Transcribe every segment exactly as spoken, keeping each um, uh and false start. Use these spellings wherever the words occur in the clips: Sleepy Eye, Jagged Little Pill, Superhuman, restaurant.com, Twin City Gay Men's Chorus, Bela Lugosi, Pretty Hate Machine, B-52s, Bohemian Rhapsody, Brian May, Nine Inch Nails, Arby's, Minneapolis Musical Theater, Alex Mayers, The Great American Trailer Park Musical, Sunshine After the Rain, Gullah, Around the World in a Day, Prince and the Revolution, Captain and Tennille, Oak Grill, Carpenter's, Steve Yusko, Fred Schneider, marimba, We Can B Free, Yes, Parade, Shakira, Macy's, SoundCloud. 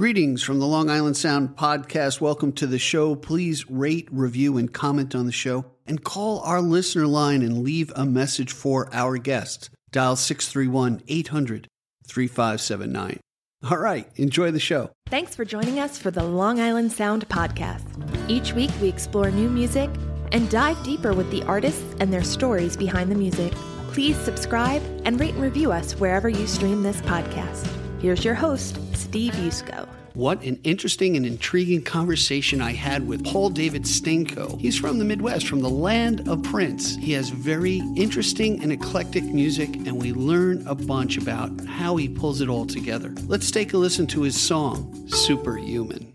Greetings from the Long Island Sound Podcast. Welcome to the show. Please rate, review, and comment on the show. And call our listener line and leave a message for our guest. Dial six three one, eight hundred, three five seven nine. All right, enjoy the show. Thanks for joining us for the Long Island Sound Podcast. Each week we explore new music and dive deeper with the artists and their stories behind the music. Please subscribe and rate and review us wherever you stream this podcast. Here's your host, Steve Yusko. What an interesting and intriguing conversation I had with Paul David Stanko. He's from the Midwest, from the land of Prince. He has very interesting and eclectic music, and we learn a bunch about how he pulls it all together. Let's take a listen to his song, Superhuman.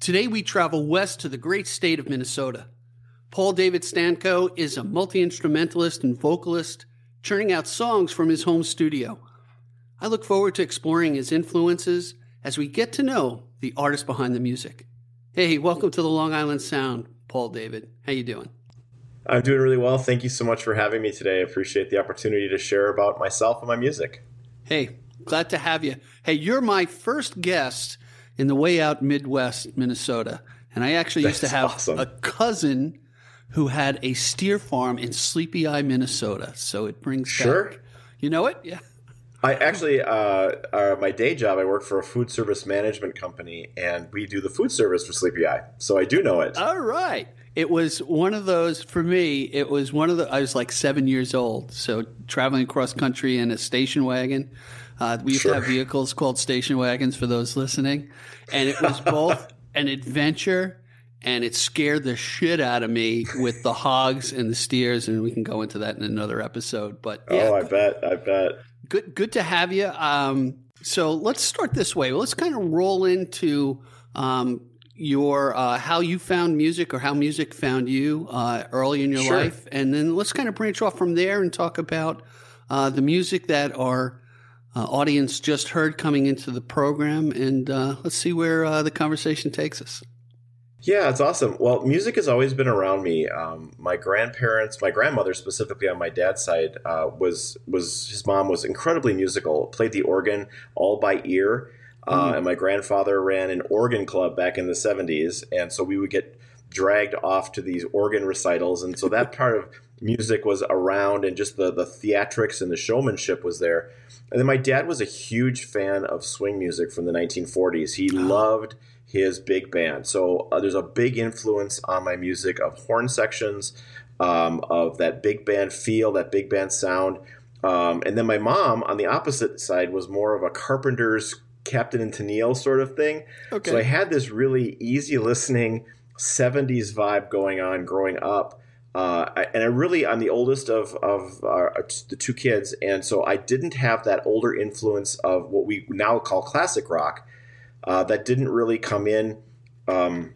Today we travel west to the great state of Minnesota. Paul David Stanko is a multi-instrumentalist and vocalist, churning out songs from his home studio. I look forward to exploring his influences as we get to know the artist behind the music. Hey, welcome to the Long Island Sound, Paul David. How you doing? I'm doing really well. Thank you so much for having me today. I appreciate the opportunity to share about myself and my music. Hey, glad to have you. Hey, you're my first guest in the way out Midwest, Minnesota. And I actually That's used to have awesome. a cousin who had a steer farm in Sleepy Eye, Minnesota. So it brings sure. back. You know it? Yeah. I actually, uh, uh, my day job, I work for a food service management company, and we do the food service for Sleepy Eye. So I do know it. All right. It was one of those, for me, it was one of the, I was like seven years old. So traveling across country in a station wagon. Uh, we used sure. to have vehicles called station wagons for those listening. And it was both an adventure, and it scared the shit out of me with the hogs and the steers. And we can go into that in another episode. But yeah, oh, I bet. I bet. Good good to have you. Um, so let's start this way. Let's kind of roll into um, your uh, how you found music or how music found you uh, early in your sure. life. And then let's kind of branch off from there and talk about uh, the music that our uh, audience just heard coming into the program. And uh, let's see where uh, the conversation takes us. Yeah, it's awesome. Well, music has always been around me. Um, my grandparents, my grandmother specifically on my dad's side, uh, was was his mom was incredibly musical, played the organ all by ear. Uh, mm. And my grandfather ran an organ club back in the seventies. And so we would get dragged off to these organ recitals. And so that part of music was around, and just the, the theatrics and the showmanship was there. And then my dad was a huge fan of swing music from the nineteen forties. He oh. loved his big band. So uh, there's a big influence on my music of horn sections, um, of that big band feel, that big band sound. Um, and then my mom on the opposite side was more of a Carpenter's, Captain and Tennille sort of thing. Okay. So I had this really easy listening seventies vibe going on growing up. Uh, I, and I really, I'm the oldest of, of our, the two kids. And so I didn't have that older influence of what we now call classic rock. Uh, that didn't really come in um,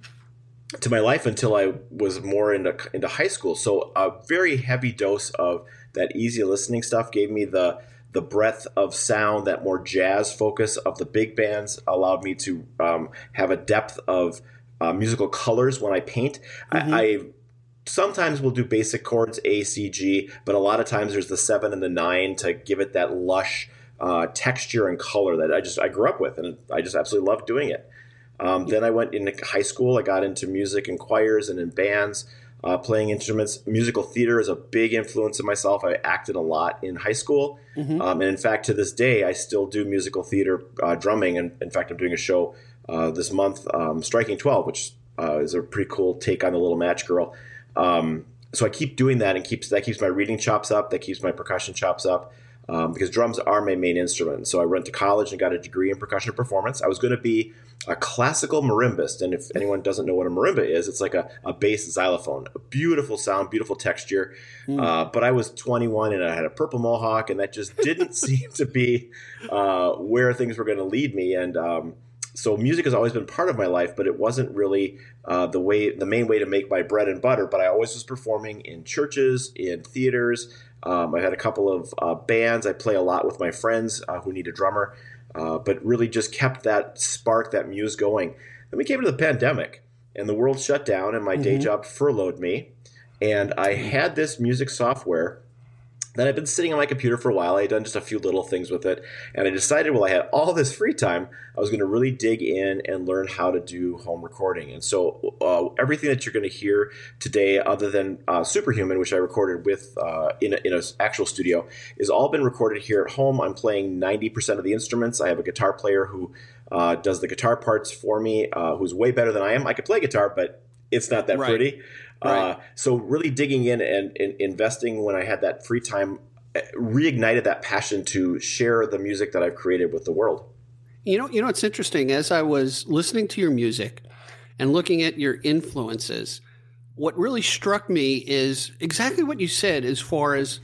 to my life until I was more into into high school. So a very heavy dose of that easy listening stuff gave me the the breadth of sound, that more jazz focus of the big bands allowed me to um, have a depth of uh, musical colors when I paint. Mm-hmm. I, I sometimes will do basic chords, A, C, G, but a lot of times there's the seven and the nine to give it that lush Uh, texture and color that I just I grew up with, and I just absolutely loved doing it. Um, then I went into high school. I got into music in choirs and in bands, uh, playing instruments. Musical theater is a big influence in myself. I acted a lot in high school, mm-hmm. um, and in fact, to this day, I still do musical theater uh, drumming. And in fact, I'm doing a show uh, this month, um, Striking Twelve, which uh, is a pretty cool take on the Little Match Girl. Um, so I keep doing that, and keeps that keeps my reading chops up. That keeps my percussion chops up. Um, because drums are my main instrument. So I went to college and got a degree in percussion performance. I was going to be a classical marimbist. And if anyone doesn't know what a marimba is, it's like a, a bass xylophone, a beautiful sound, beautiful texture. Mm. Uh, but I was twenty-one and I had a purple mohawk, and that just didn't seem to be uh, where things were going to lead me. And um, so music has always been part of my life, but it wasn't really uh, the way, the main way to make my bread and butter. But I always was performing in churches, in theaters. Um, I've had a couple of uh, bands. I play a lot with my friends uh, who need a drummer, uh, but really just kept that spark, that muse going. Then we came to the pandemic, and the world shut down, and my mm-hmm. day job furloughed me. And I had this music software that I'd been sitting on my computer for a while. I had done just a few little things with it, and I decided, well, I had all this free time. I was going to really dig in and learn how to do home recording. And so uh, everything that you're going to hear today, other than uh, Superhuman, which I recorded with uh, in a, in an actual studio, is all been recorded here at home. I'm playing ninety percent of the instruments. I have a guitar player who uh, does the guitar parts for me, uh, who's way better than I am. I could play guitar, but it's not that right. pretty. Right. Uh, so really digging in and, and investing when I had that free time reignited that passion to share the music that I've created with the world. You know, you know, it's interesting. As I was listening to your music and looking at your influences, what really struck me is exactly what you said as far as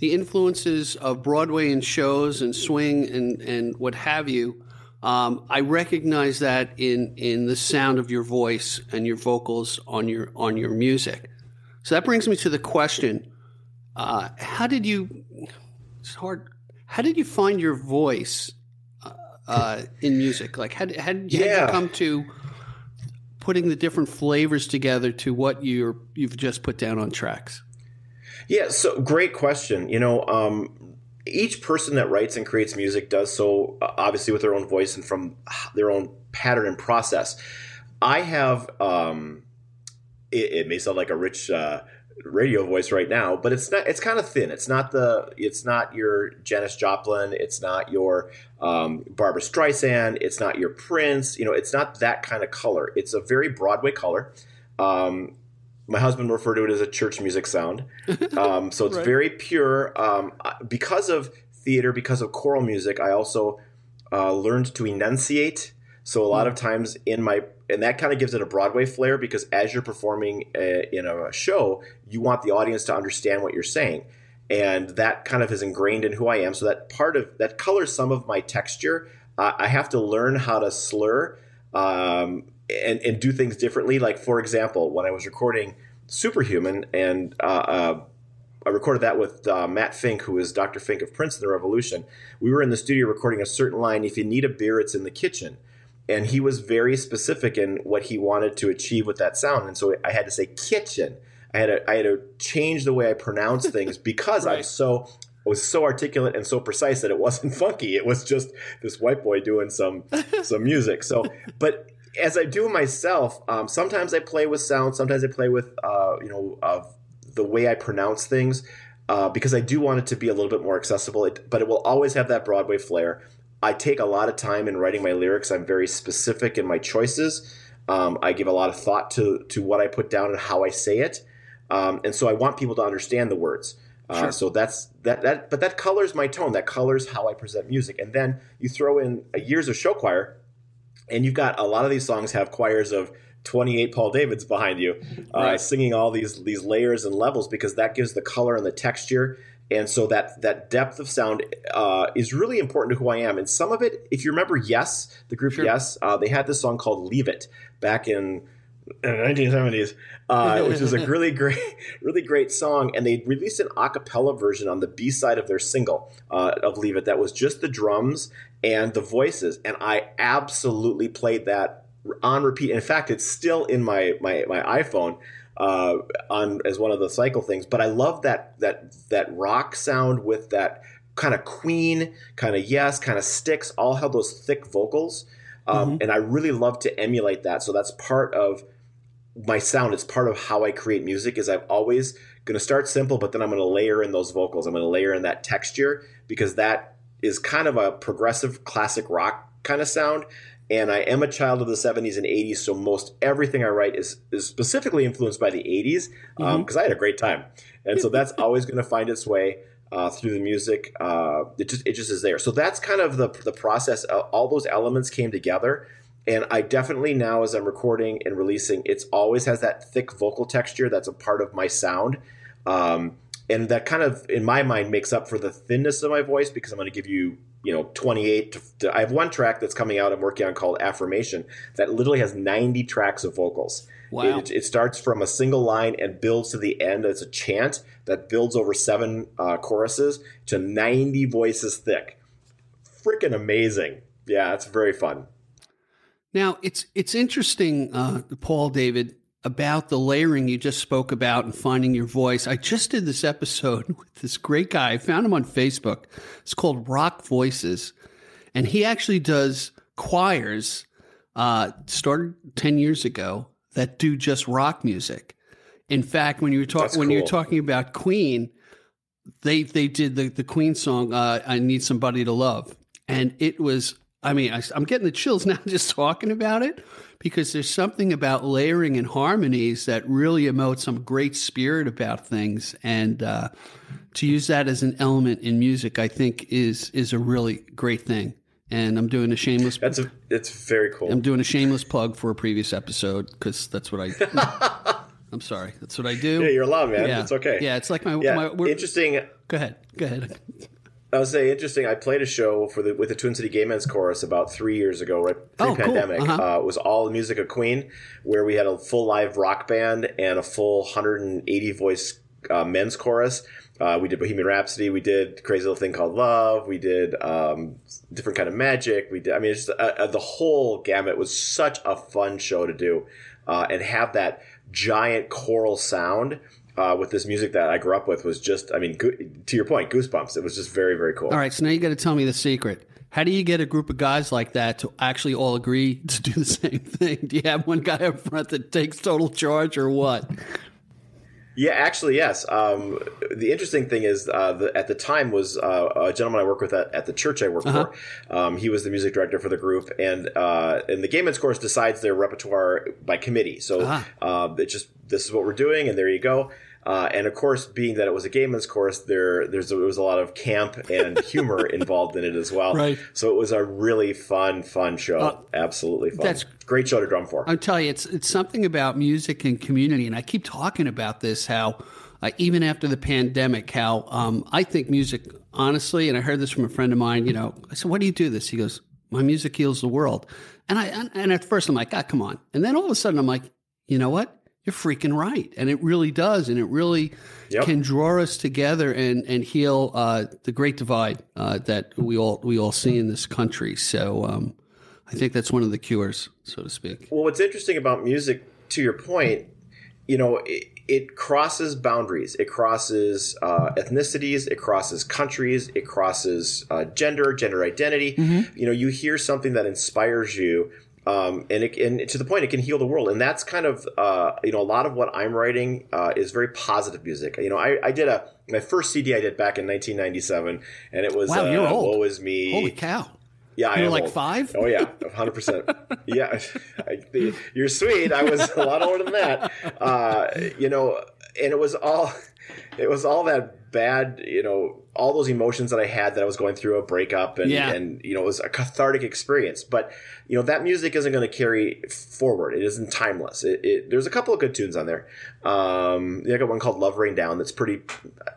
the influences of Broadway and shows and swing and, and what have you. Um, I recognize that in, in the sound of your voice and your vocals on your on your music. So that brings me to the question: uh, How did you? It's hard. How did you find your voice uh, uh, in music? Like, how, how did you yeah. come to putting the different flavors together to what you're you've just put down on tracks? Yeah. So great question. You know. Um, Each person that writes and creates music does so uh, obviously with their own voice and from their own pattern and process. I have um, – it, it may sound like a rich uh, radio voice right now, but it's not, it's kind of thin. It's not the, it's not your Janis Joplin. It's not your um, Barbra Streisand. It's not your Prince. You know, it's not that kind of color. It's a very Broadway color. Um, my husband referred to it as a church music sound. Um, so it's right. very pure. Um, because of theater, because of choral music, I also uh, learned to enunciate. So a lot of times in my – and that kind of gives it a Broadway flair, because as you're performing a, in a show, you want the audience to understand what you're saying. And that kind of is ingrained in who I am. So that part of – that colors some of my texture. Uh, I have to learn how to slur um, and, and do things differently. Like, for example, when I was recording Superhuman, and uh, uh, I recorded that with uh, Matt Fink, who is Doctor Fink of Prince and the Revolution. We were in the studio recording a certain line, "If you need a beer, it's in the kitchen." And he was very specific in what he wanted to achieve with that sound. And so I had to say kitchen. I had to, I had to change the way I pronounce things, because right. I was so I was so articulate and so precise that it wasn't funky. It was just this white boy doing some some music. So, but as I do myself, um, sometimes I play with sound. Sometimes I play with uh, you know uh, the way I pronounce things, uh, because I do want it to be a little bit more accessible. It, but it will always have that Broadway flair. I take a lot of time in writing my lyrics. I'm very specific in my choices. Um, I give a lot of thought to to what I put down and how I say it, um, and so I want people to understand the words. Uh, sure. So that's that. That but that colors my tone. That colors how I present music. And then you throw in a years of show choir, and you've got a lot of these songs have choirs of twenty-eight Paul Davids behind you, uh, right. singing all these these layers and levels, because that gives the color and the texture. And so that that depth of sound uh, is really important to who I am. And some of it, if you remember Yes, the group sure. Yes, uh, they had this song called Leave It back in the nineteen seventies, uh, which is a really great really great song. And they released an a cappella version on the B-side of their single uh, of Leave It that was just the drums and the voices. And I absolutely played that on repeat. In fact, it's still in my my, my iPhone. Uh, on as one of the cycle things, but I love that that that rock sound with that kind of Queen, kind of Yes, kind of Styx, all have those thick vocals, um, mm-hmm. and I really love to emulate that. So that's part of my sound. It's part of how I create music. Is I'm always going to start simple, but then I'm going to layer in those vocals. I'm going to layer in that texture, because that is kind of a progressive classic rock kind of sound. And I am a child of the seventies and eighties, so most everything I write is, is specifically influenced by the eighties, because um, mm-hmm. I had a great time. And so that's always going to find its way uh, through the music. Uh, it just it just is there. So that's kind of the, the process. Uh, all those elements came together. And I definitely now, as I'm recording and releasing, it's always has that thick vocal texture that's a part of my sound. Um, and that kind of, in my mind, makes up for the thinness of my voice, because I'm going to give you – you know, twenty-eight to, to, I have one track that's coming out I'm working on called Affirmation that literally has ninety tracks of vocals. Wow. It, it starts from a single line and builds to the end. It's a chant that builds over seven uh, choruses to ninety voices thick. Freaking amazing. Yeah, it's very fun. Now, it's it's interesting, uh, Paul David, about the layering you just spoke about and finding your voice. I just did this episode with this great guy. I found him on Facebook. It's called Rock Voices. And he actually does choirs, uh, started ten years ago, that do just rock music. In fact, when you were, talk- when cool. you were talking about Queen, they they did the, the Queen song, uh, I Need Somebody to Love. And it was, I mean, I, I'm getting the chills now just talking about it, because there's something about layering and harmonies that really emotes some great spirit about things. And uh, to use that as an element in music, I think is is a really great thing. And I'm doing a shameless... That's a, it's very cool. I'm doing a shameless plug for a previous episode, because that's what I... I'm sorry. That's what I do. Yeah, you're allowed, man. Yeah. It's okay. Yeah, it's like my... Yeah. my we're, interesting... Go ahead. Go ahead. I would say interesting. I played a show for the with the Twin City Gay Men's Chorus about three years ago, right pre-pandemic. Oh, cool. uh-huh. uh, it was all the music of Queen, where we had a full live rock band and a full one hundred eighty voice uh, men's chorus. Uh, we did Bohemian Rhapsody. We did Crazy Little Thing Called Love. We did um, Different Kind of Magic. We did. I mean, it's just, uh, the whole gamut was such a fun show to do, uh, and have that giant choral sound. Uh, with this music that I grew up with was just, I mean, go- to your point, goosebumps. It was just very, very cool. All right, so now you got to tell me the secret. How do you get a group of guys like that to actually all agree to do the same thing? Do you have one guy up front that takes total charge, or what? Yeah, actually, yes. Um, the interesting thing is, uh, the, at the time was uh, a gentleman I worked with at, at the church I worked uh-huh. for. Um, he was the music director for the group, and uh, and the Gay Men's Chorus decides their repertoire by committee. So uh-huh. uh, it just this is what we're doing, and there you go. Uh, and of course, being that it was a gay men's chorus, there there's, there was a lot of camp and humor involved in it as well. Right. So it was a really fun, fun show. Uh, Absolutely fun. That's great show to drum for. I'll tell you, it's it's something about music and community, and I keep talking about this. How uh, even after the pandemic, how um, I think music, honestly, and I heard this from a friend of mine. You know, I said, "Why do you do this?" He goes, "My music heals the world." And I and, and at first I'm like, "Ah, come on!" And then all of a sudden I'm like, "You know what? You're freaking right." And it really does. And it really yep. can draw us together and, and heal uh, the great divide uh, that we all we all see in this country. So um, I think that's one of the cures, so to speak. Well, what's interesting about music, to your point, you know, it, it crosses boundaries. It crosses uh, ethnicities. It crosses countries. It crosses uh, gender, gender identity. Mm-hmm. You know, you hear something that inspires you. Um, and, it, and to the point, it can heal the world. And that's kind of, uh, you know, a lot of what I'm writing uh, is very positive music. You know, I, I did a – my first C D I did back in nineteen ninety-seven, and it was wow, uh, you're old. Woe Is Me. Holy cow. Yeah, you I were like old. Five? Oh, yeah, one hundred percent. Yeah, I, you're sweet. I was a lot older than that. Uh, you know, and it was all – it was all that bad, you know, all those emotions that I had that I was going through a breakup and, yeah. and you know, it was a cathartic experience. But, you know, that music isn't going to carry forward. It isn't timeless. It, it, there's a couple of good tunes on there. Um, I got one called Love Rain Down that's pretty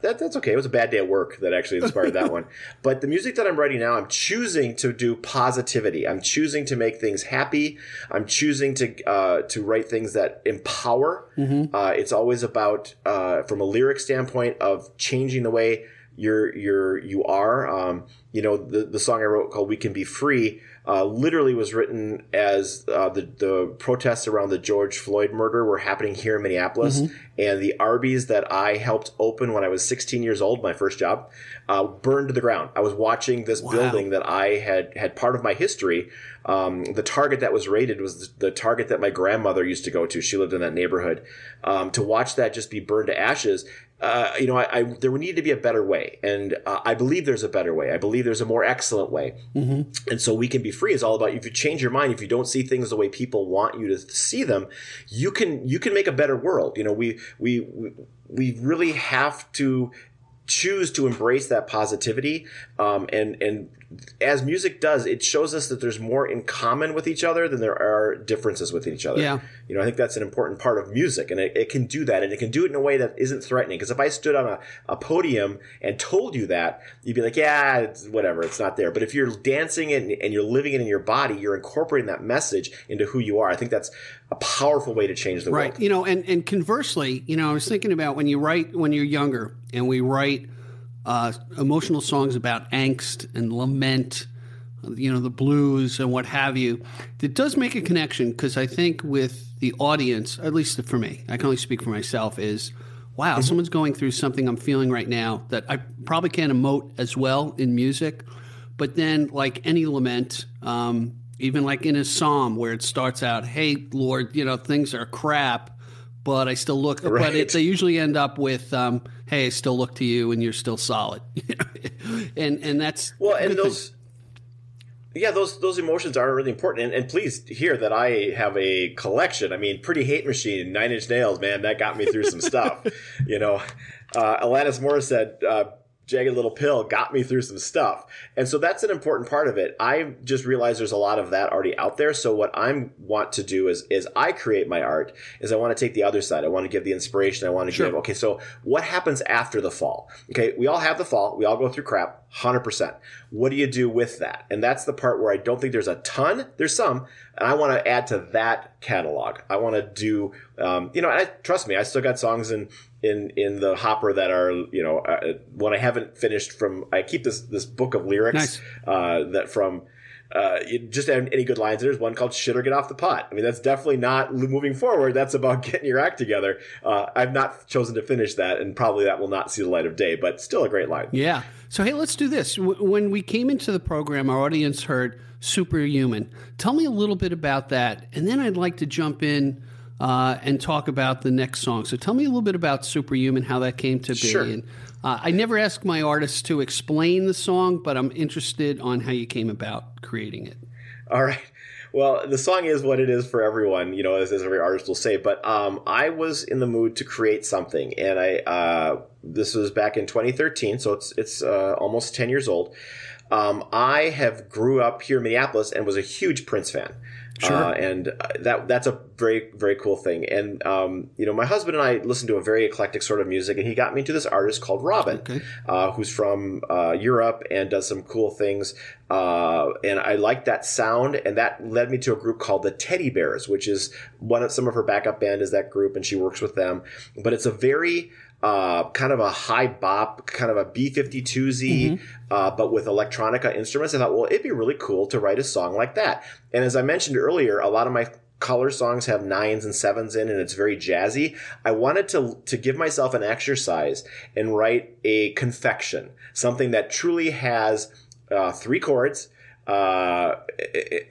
that, – that's okay. It was a bad day at work that actually inspired that one. But the music that I'm writing now, I'm choosing to do positivity. I'm choosing to make things happy. I'm choosing to uh, to write things that empower. Mm-hmm. Uh, it's always about, uh, from a lyric standpoint, of changing the way you're you're you are. Um, you know, the the song I wrote called We Can Be Free uh, literally was written as uh, the the protests around the George Floyd murder were happening here in Minneapolis, mm-hmm. and the Arby's that I helped open when I was sixteen years old, my first job, uh, burned to the ground. I was watching this wow. building that I had had part of my history. Um, the Target that was raided was the, the Target that my grandmother used to go to. She lived in that neighborhood. Um, to watch that just be burned to ashes. Uh, you know, I, I there would need to be a better way, and uh, I believe there's a better way. I believe there's a more excellent way, mm-hmm. and so We Can Be Free is all about if you change your mind, if you don't see things the way people want you to see them, you can you can make a better world. You know, we we we really have to choose to embrace that positivity, um, and and as music does, it shows us that there's more in common with each other than there are differences with each other. Yeah. You know, I think that's an important part of music, and it, it can do that, and it can do it in a way that isn't threatening. Because if I stood on a, a podium and told you that, you'd be like, yeah, it's whatever, it's not there. But if you're dancing it and, and you're living it in your body, you're incorporating that message into who you are. I think that's a powerful way to change the right. world. You know, and, and conversely, you know, I was thinking about when you write when you're younger and we write uh, emotional songs about angst and lament, you know, the blues and what have you. It does make a connection because I think with the audience, at least for me, I can only speak for myself, is wow, mm-hmm. someone's going through something I'm feeling right now that I probably can't emote as well in music. But then like any lament, um, even like in a psalm where it starts out, hey, Lord, you know, things are crap, but I still look. Right. But it, they usually end up with, um, hey, I still look to you and you're still solid. and and that's well, and those, thing. yeah, those those emotions are really important. And, and please hear that I have a collection. I mean, Pretty Hate Machine, Nine Inch Nails, man, that got me through some stuff. You know, uh, Alanis Morissette, uh, Jagged Little Pill got me through some stuff. And so that's an important part of it. I just realized there's a lot of that already out there. So what I want to do is is I create my art is I want to take the other side. I want to give the inspiration. I want to sure. give, okay, so what happens after the fall? Okay, we all have the fall. We all go through crap, one hundred percent. What do you do with that? And that's the part where I don't think there's a ton. There's some. And I want to add to that catalog. I want to do, um, you know, and I, trust me, I still got songs in – in in the hopper that are, you know, uh, when I haven't finished from, I keep this this book of lyrics nice. uh, that from uh, just any good lines. There's one called Shit or Get Off the Pot. I mean, that's definitely not moving forward. That's about getting your act together. Uh, I've not chosen to finish that, and probably that will not see the light of day, but still a great line. Yeah. So, hey, let's do this. W- when we came into the program, our audience heard Superhuman. Tell me a little bit about that, and then I'd like to jump in uh, and talk about the next song. So tell me a little bit about Superhuman, how that came to be. Sure. And, uh, I never ask my artists to explain the song, but I'm interested on how you came about creating it. All right. Well, the song is what it is for everyone, you know, as, as every artist will say. But um, I was in the mood to create something, and I uh, this was back in twenty thirteen, so it's it's uh, almost ten years old. Um, I have grew up here in Minneapolis and was a huge Prince fan. Sure. Uh, and that that's a very, very cool thing. And, um, you know, my husband and I listened to a very eclectic sort of music, and he got me into this artist called Robin, okay. uh, who's from uh, Europe and does some cool things. Uh, and I liked that sound, and that led me to a group called the Teddy Bears, which is one of some of her backup band is that group, and she works with them. But it's a very uh, kind of a high bop, kind of a B fifty-two Z, mm-hmm. uh, but with electronica instruments. I thought, well, it'd be really cool to write a song like that. And as I mentioned earlier, a lot of my color songs have nines and sevens in, and it's very jazzy. I wanted to to give myself an exercise and write a confection, something that truly has uh, three chords. Uh,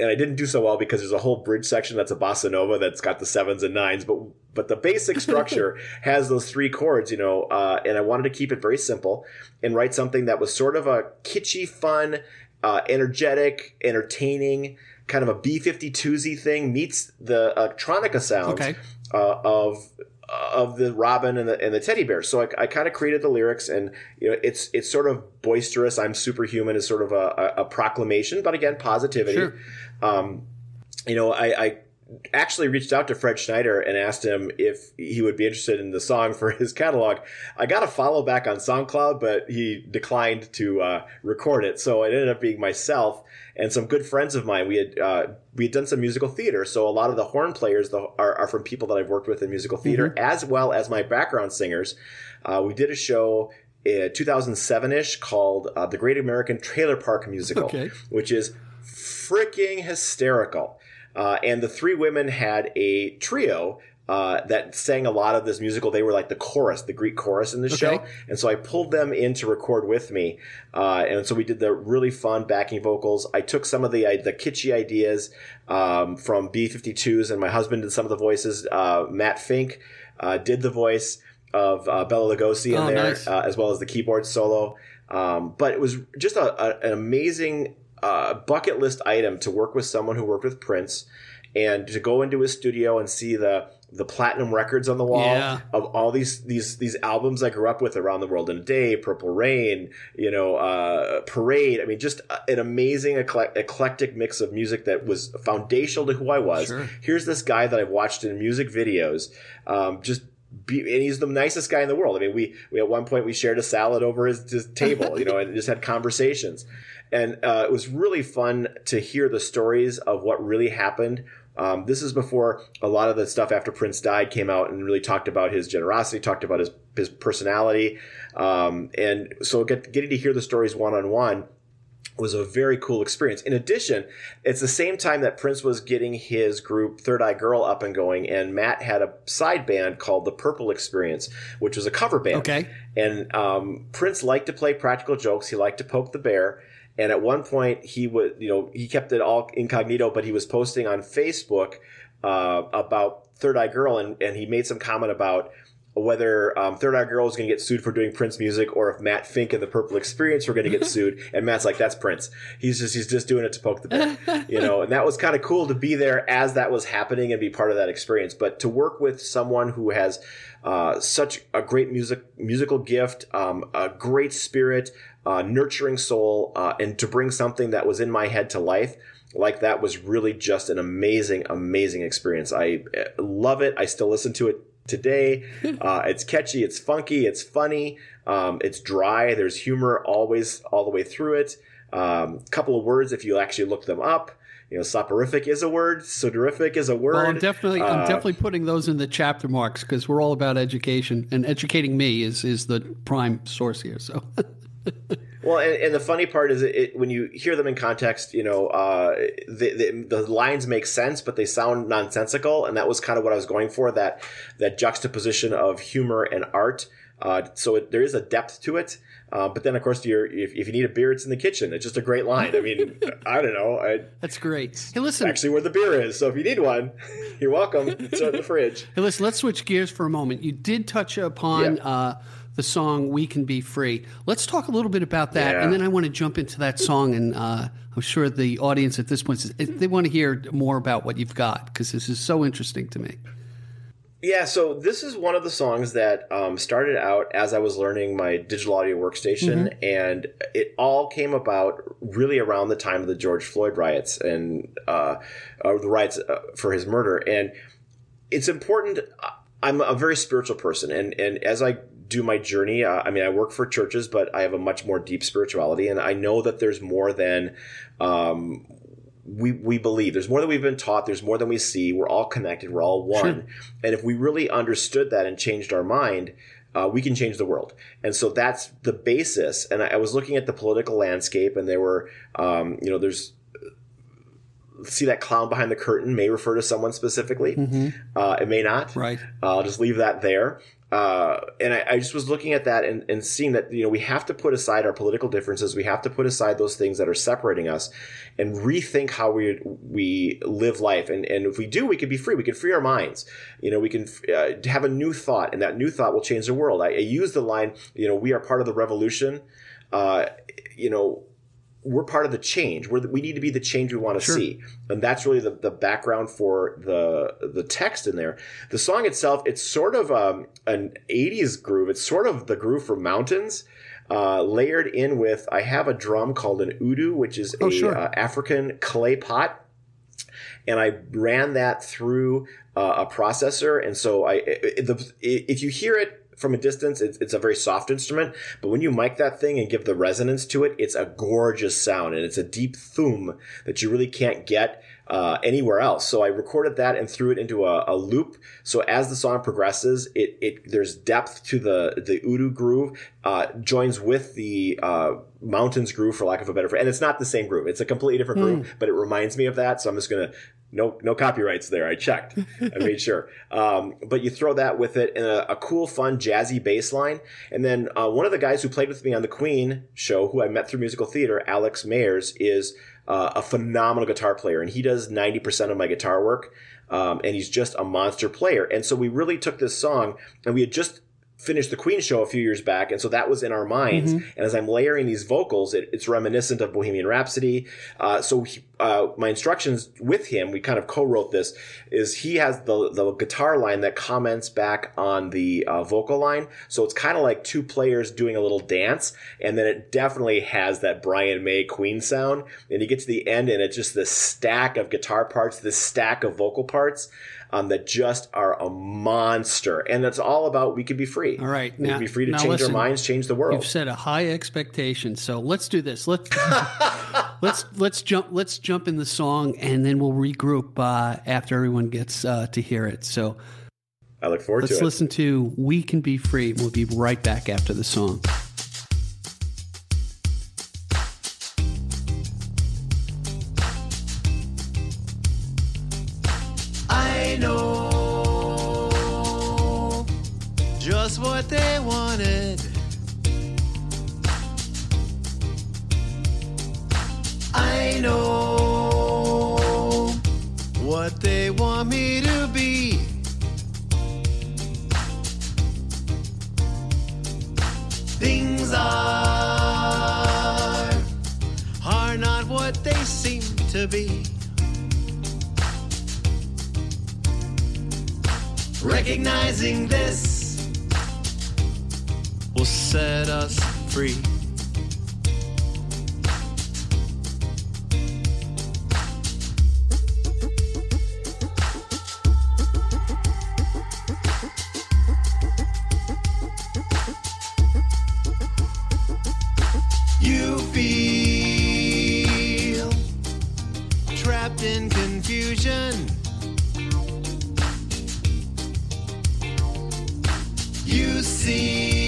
and I didn't do so well because there's a whole bridge section that's a bossa nova that's got the sevens and nines, but but the basic structure has those three chords, you know, uh, and I wanted to keep it very simple and write something that was sort of a kitschy, fun, uh, energetic, entertaining, kind of a B fifty-two Z thing meets the electronica sounds okay. uh, of of the Robin and the, and the Teddy Bear. So I, I kind of created the lyrics, and you know, it's it's sort of boisterous. I'm Superhuman is sort of a, a, a proclamation, but again, positivity. Sure. Um, you know, I, I actually reached out to Fred Schneider and asked him if he would be interested in the song for his catalog. I got a follow back on SoundCloud, but he declined to uh, record it. So it ended up being myself and some good friends of mine. We had uh, we had done some musical theater, so a lot of the horn players the, are, are from people that I've worked with in musical theater, mm-hmm. as well as my background singers. Uh, we did a show in two thousand seven-ish called uh, The Great American Trailer Park Musical, okay. which is freaking hysterical. Uh, and the three women had a trio uh, that sang a lot of this musical. They were like the chorus, the Greek chorus in the okay. show. And so I pulled them in to record with me. Uh, and so we did the really fun backing vocals. I took some of the uh, the kitschy ideas um, from B fifty-twos, and my husband did some of the voices. Uh, Matt Fink uh, did the voice of uh, Bela Lugosi in oh, there, nice. uh, as well as the keyboard solo. Um, but it was just a, a, an amazing Uh, bucket list item to work with someone who worked with Prince, and to go into his studio and see the the platinum records on the wall yeah. of all these these these albums I grew up with, Around the World in a Day, Purple Rain, you know, uh, Parade. I mean, just an amazing eclect- eclectic mix of music that was foundational to who I was. Sure. Here's this guy that I've watched in music videos, um, just. Be, and he's the nicest guy in the world. I mean, we, we at one point we shared a salad over his, his table, you know, and just had conversations. And uh, it was really fun to hear the stories of what really happened. Um, this is before a lot of the stuff after Prince died came out and really talked about his generosity, talked about his, his personality. Um, and so get, getting to hear the stories one-on-one was a very cool experience. In addition, it's the same time that Prince was getting his group Third Eye Girl up and going, and Matt had a side band called the Purple Experience, which was a cover band. Okay. And um, Prince liked to play practical jokes. He liked to poke the bear. And at one point, he would, you know, he kept it all incognito, but he was posting on Facebook uh, about Third Eye Girl, and, and he made some comment about whether um, Third Eye Girl is going to get sued for doing Prince music, or if Matt Fink and the Purple Experience were going to get sued. And Matt's like, "That's Prince. He's just he's just doing it to poke the bear," you know. And that was kind of cool to be there as that was happening and be part of that experience. But to work with someone who has uh, such a great music musical gift, um, a great spirit, uh, nurturing soul, uh, and to bring something that was in my head to life. Like that was really just an amazing, amazing experience. I love it. I still listen to it today. Uh, it's catchy. It's funky. It's funny. Um, it's dry. There's humor always all the way through it. A um, couple of words, if you actually look them up. You know, soporific is a word. Sodorific is a word. Well, I'm definitely, uh, I'm definitely putting those in the chapter marks because we're all about education, and educating me is is the prime source here. So. Well, and, and the funny part is it, it, when you hear them in context, you know, uh, the, the, the lines make sense, but they sound nonsensical. And that was kind of what I was going for, that that juxtaposition of humor and art Uh, so it, there is a depth to it. Uh, but then, of course, you're, if, if you need a beer, it's in the kitchen. It's just a great line. I mean, I don't know. I, That's great. Hey, listen. Actually where the beer is. So if you need one, you're welcome. It's in the fridge. Hey, listen, let's switch gears for a moment. You did touch upon yeah. uh, the song We Can Be Free. Let's talk a little bit about that. Yeah. And then I want to jump into that song. And uh, I'm sure the audience at this point, says, they want to hear more about what you've got because this is so interesting to me. Yeah, so this is one of the songs that um, started out as I was learning my digital audio workstation, mm-hmm. and it all came about really around the time of the George Floyd riots and uh, uh, the riots uh, for his murder. And it's important. I'm a very spiritual person, and, and as I do my journey, uh, I mean, I work for churches, but I have a much more deep spirituality, and I know that there's more than um, – We we believe. There's more than we've been taught. There's more than we see. We're all connected. We're all one. Sure. And if we really understood that and changed our mind, uh, we can change the world. And so that's the basis. And I, I was looking at the political landscape, and there were, um, you know, there's see that clown behind the curtain may refer to someone specifically. Mm-hmm. Uh, it may not. Right. Uh, I'll just leave that there. Uh, and I, I just was looking at that and, and seeing that, you know, we have to put aside our political differences. We have to put aside those things that are separating us and rethink how we we live life. And, and if we do, we can be free. We can free our minds. You know, we can uh, have a new thought, and that new thought will change the world. I, I use the line, you know, we are part of the revolution. Uh, you know, we're part of the change. We're the, we need to be the change we want to sure. see. And that's really the, the background for the the text in there. The song itself, it's sort of um, an eighties groove. It's sort of the groove for mountains, uh, layered in with, I have a drum called an Udu, which is oh, a sure. uh, African clay pot. And I ran that through uh, a processor. And so I, it, the, if you hear it from a distance, it's, it's a very soft instrument, but when you mic that thing and give the resonance to it, it's a gorgeous sound, and it's a deep thoom that you really can't get uh, anywhere else. So I recorded that and threw it into a, a loop. So as the song progresses, it, it there's depth to the the Udu groove, uh, joins with the uh, mountains groove, for lack of a better phrase. And it's not the same groove; it's a completely different groove, mm. but it reminds me of that. So I'm just gonna. No, no copyrights there. I checked. I made sure. Um, but you throw that with it and a, a cool, fun, jazzy bass line. And then uh, one of the guys who played with me on the Queen show, who I met through musical theater, Alex Mayers, is uh, a phenomenal guitar player. And he does ninety percent of my guitar work. Um, and he's just a monster player. And so we really took this song, and we had just finished the Queen show a few years back, and so that was in our minds. Mm-hmm. And as I'm layering these vocals, it, it's reminiscent of Bohemian Rhapsody. Uh, so he, uh, my instructions with him, we kind of co-wrote this, is he has the, the guitar line that comments back on the uh, vocal line. So it's kind of like two players doing a little dance, and then it definitely has that Brian May Queen sound. And you get to the end, and it's just this stack of guitar parts, this stack of vocal parts. Um, that just are a monster. And that's all about we can be free. All right. We now, can be free to change listen, our minds, change the world. You've set a high expectation. So let's do this. Let's let's let's jump let's jump in the song, and then we'll regroup uh, after everyone gets uh, to hear it. So I look forward to it. Let's listen to We Can Be Free. We'll be right back after the song. What they wanted, I know what they want me to be. Things are are not what they seem to be. Recognizing this will set us free. You feel trapped in confusion. You see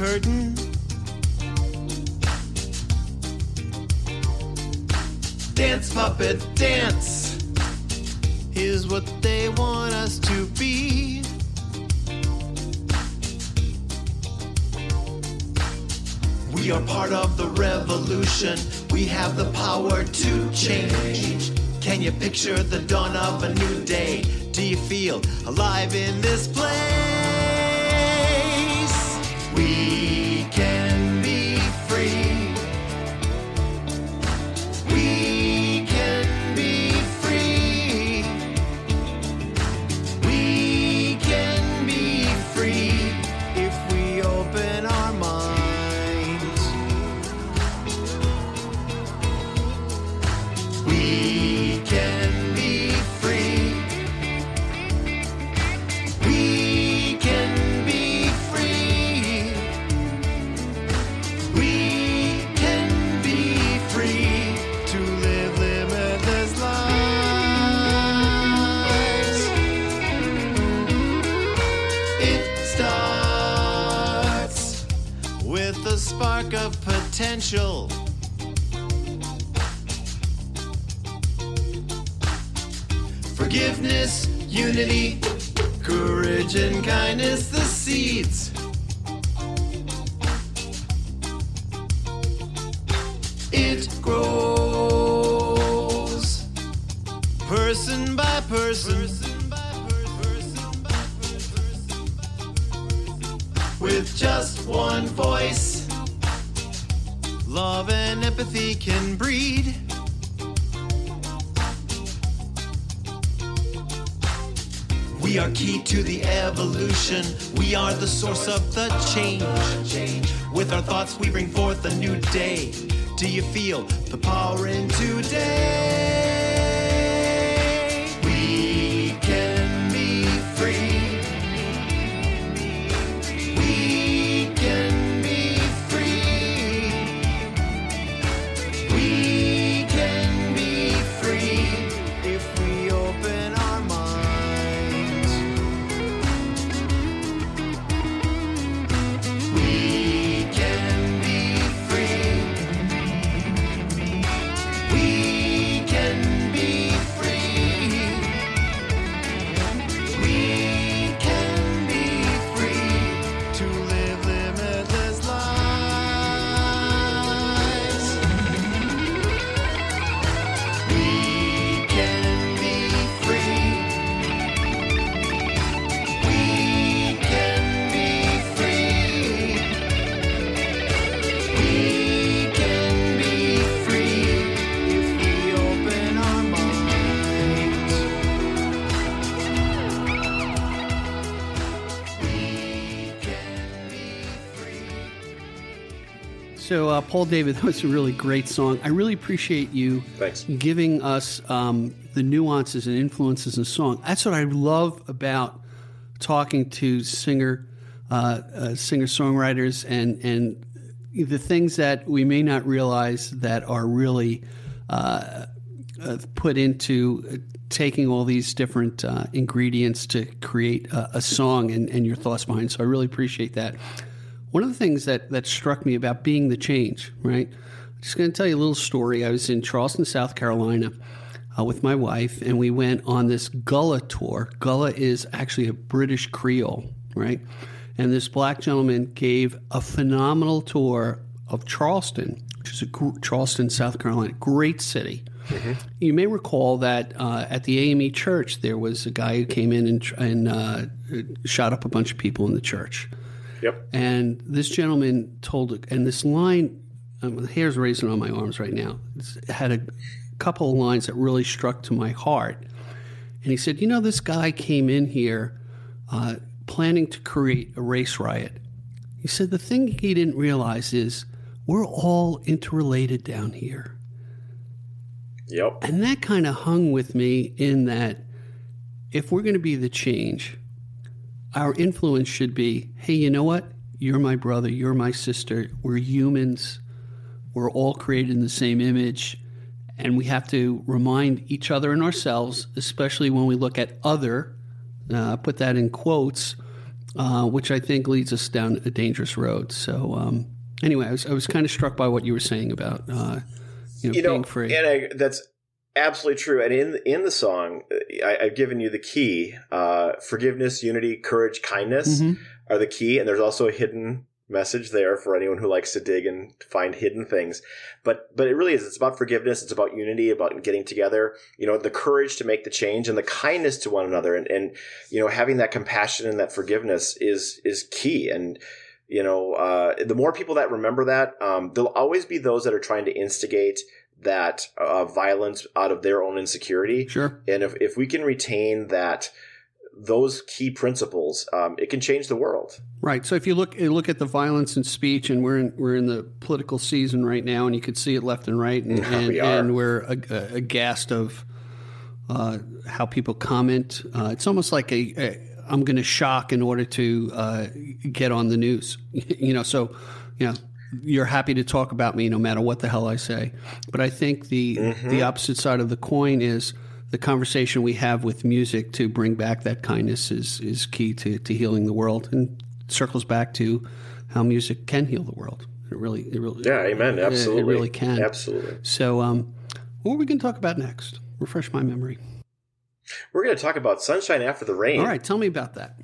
curtain. Dance, puppet, dance. Here's what they want us to be. We are part of the revolution. We have the power to change. Can you picture the dawn of a new day? Do you feel alive in this place? We can be free. We can be free. We can be free if we open our minds. We can be free. We can be free. We can be free to live limitless lives. It starts with a spark of potential. Forgiveness, unity, courage and kindness, the seeds. It grows person by person, with just one voice. Love and empathy can breed. We are key to the evolution. We are the source of the change. With our thoughts we bring forth a new day. Do you feel the power in today? We can be free. We can be free. We can be free if we open our minds. We can be free. We can be free. We can be free to live limitless lives. We can be free. We can be free. We can be free if we open our minds. We can be free. So, uh, Paul David, that was a really great song. I really appreciate you Thanks. giving us um, the nuances and influences in song. That's what I love about talking to singer, uh, uh, singer-songwriters and, and the things that we may not realize that are really uh, uh, put into taking all these different uh, ingredients to create a, a song and, and your thoughts behind. So I really appreciate that. One of the things that, that struck me about being the change, right? I'm just going to tell you a little story. I was in Charleston, South Carolina uh, with my wife, and we went on this Gullah tour. Gullah is actually a British Creole, right? And this black gentleman gave a phenomenal tour of Charleston, which is a gr- Charleston, South Carolina, great city. You may recall that uh, at the A M E church, there was a guy who came in and, tr- and uh, shot up a bunch of people in the church. Yep. And this gentleman told, and this line, um, the hair's raising on my arms right now. It's, it had a couple of lines that really struck to my heart. And he said, you know, this guy came in here uh, planning to create a race riot. He said, the thing he didn't realize is we're all interrelated down here. Yep. And that kind of hung with me in that if we're going to be the change, our influence should be, hey, you know what? You're my brother. You're my sister. We're humans. We're all created in the same image. And we have to remind each other and ourselves, especially when we look at other, uh, put that in quotes, uh, which I think leads us down a dangerous road. So um, anyway, I was, I was kind of struck by what you were saying about uh, you know, you know being free. And I, that's absolutely true. And in in the song, I, I've given you the key: uh, forgiveness, unity, courage, kindness mm-hmm. are the key. And there's also a hidden message there for anyone who likes to dig and find hidden things. But but it really is. It's about forgiveness. It's about unity, about getting together, you know, the courage to make the change and the kindness to one another. And, and you know, having that compassion and that forgiveness is is key. And, you know, uh, the more people that remember that, um, there'll always be those that are trying to instigate that uh, violence out of their own insecurity. Sure. And if, if we can retain that those key principles, um, it can change the world. Right. So if you look you look at the violence in speech, and we're in we're in the political season right now, and you can see it left and right, and, and, we are. and we're ag- aghast of uh, how people comment. Uh, it's almost like a, a I'm going to shock in order to uh, get on the news. you know, so you know, you're happy to talk about me no matter what the hell I say. But I think the mm-hmm. the opposite side of the coin is. The conversation we have with music to bring back that kindness is, is key to, to healing the world, and circles back to how music can heal the world. It really, it really, yeah, amen, absolutely, it, it really can, absolutely. So, um, what are we going to talk about next? Refresh my memory. We're going to talk about Sunshine After the Rain. All right, tell me about that.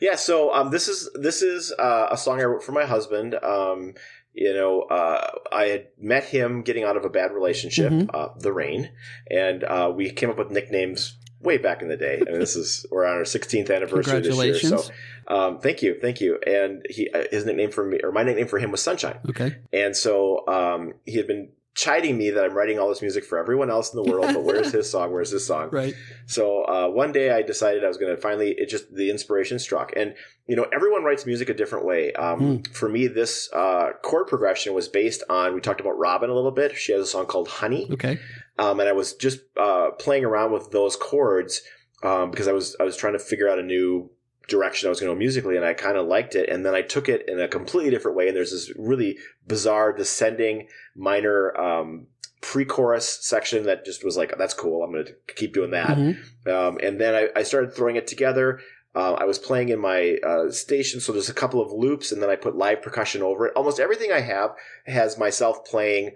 Yeah, so um, this is this is uh, a song I wrote for my husband. Um, You know, uh, I had met him getting out of a bad relationship, mm-hmm. uh, the rain, and uh, we came up with nicknames way back in the day. I mean, this is we're on our sixteenth anniversary this year. So, um, thank you, thank you. And he, uh, his nickname for me, or my nickname for him, was Sunshine. Okay. And so um, he had been chiding me that I'm writing all this music for everyone else in the world, but where's his song? Where's his song? Right. So uh, one day I decided I was going to finally. It just the inspiration struck, and. You know, everyone writes music a different way. Um, mm. For me, this uh, chord progression was based on – we talked about Robin a little bit. She has a song called Honey. Okay. Um, and I was just uh, playing around with those chords um, because I was I was trying to figure out a new direction I was going to go musically, and I kind of liked it. And then I took it in a completely different way, and there's this really bizarre descending minor um, pre-chorus section that just was like, that's cool. I'm going to keep doing that. Mm-hmm. Um, and then I, I started throwing it together. Uh, I was playing in my uh, station, so there's a couple of loops, and then I put live percussion over it. Almost everything I have has myself playing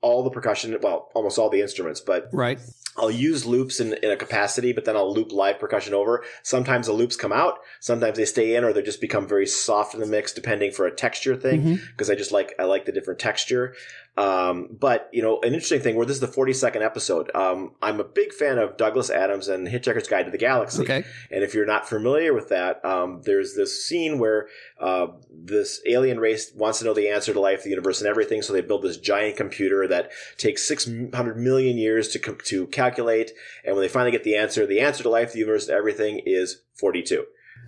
all the percussion, well, almost all the instruments, but right. I'll use loops in, in a capacity, but then I'll loop live percussion over. Sometimes the loops come out, sometimes they stay in, or they just become very soft in the mix, depending for a texture thing, because mm-hmm. I just like I like the different texture. Um, but, you know, an interesting thing where this is the forty-second episode. Um, I'm a big fan of Douglas Adams and Hitchhiker's Guide to the Galaxy. Okay. And if you're not familiar with that, um, there's this scene where uh, this alien race wants to know the answer to life, the universe, and everything. So they build this giant computer that takes six hundred million years to com- to calculate. And when they finally get the answer, the answer to life, the universe, and everything is forty-two.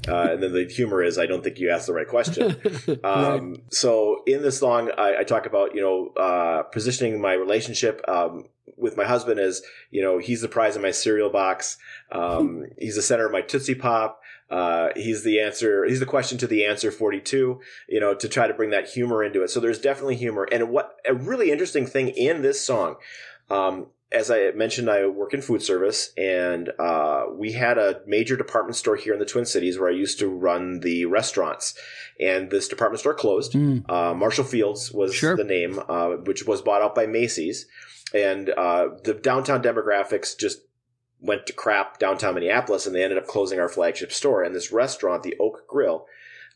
Uh, and then the humor is, I don't think you asked the right question. Um, right. So in this song, I, I talk about, you know, uh, positioning my relationship um, with my husband as, you know, he's the prize in my cereal box. Um, he's the center of my Tootsie Pop. Uh, he's the answer. He's the question to the answer forty-two, you know, to try to bring that humor into it. So there's definitely humor. And what a really interesting thing in this song um, – as I mentioned, I work in food service, and uh, we had a major department store here in the Twin Cities where I used to run the restaurants. And this department store closed. Mm. Uh, Marshall Fields was sure. the name, uh, which was bought out by Macy's. And uh, the downtown demographics just went to crap downtown Minneapolis, and they ended up closing our flagship store. And this restaurant, the Oak Grill,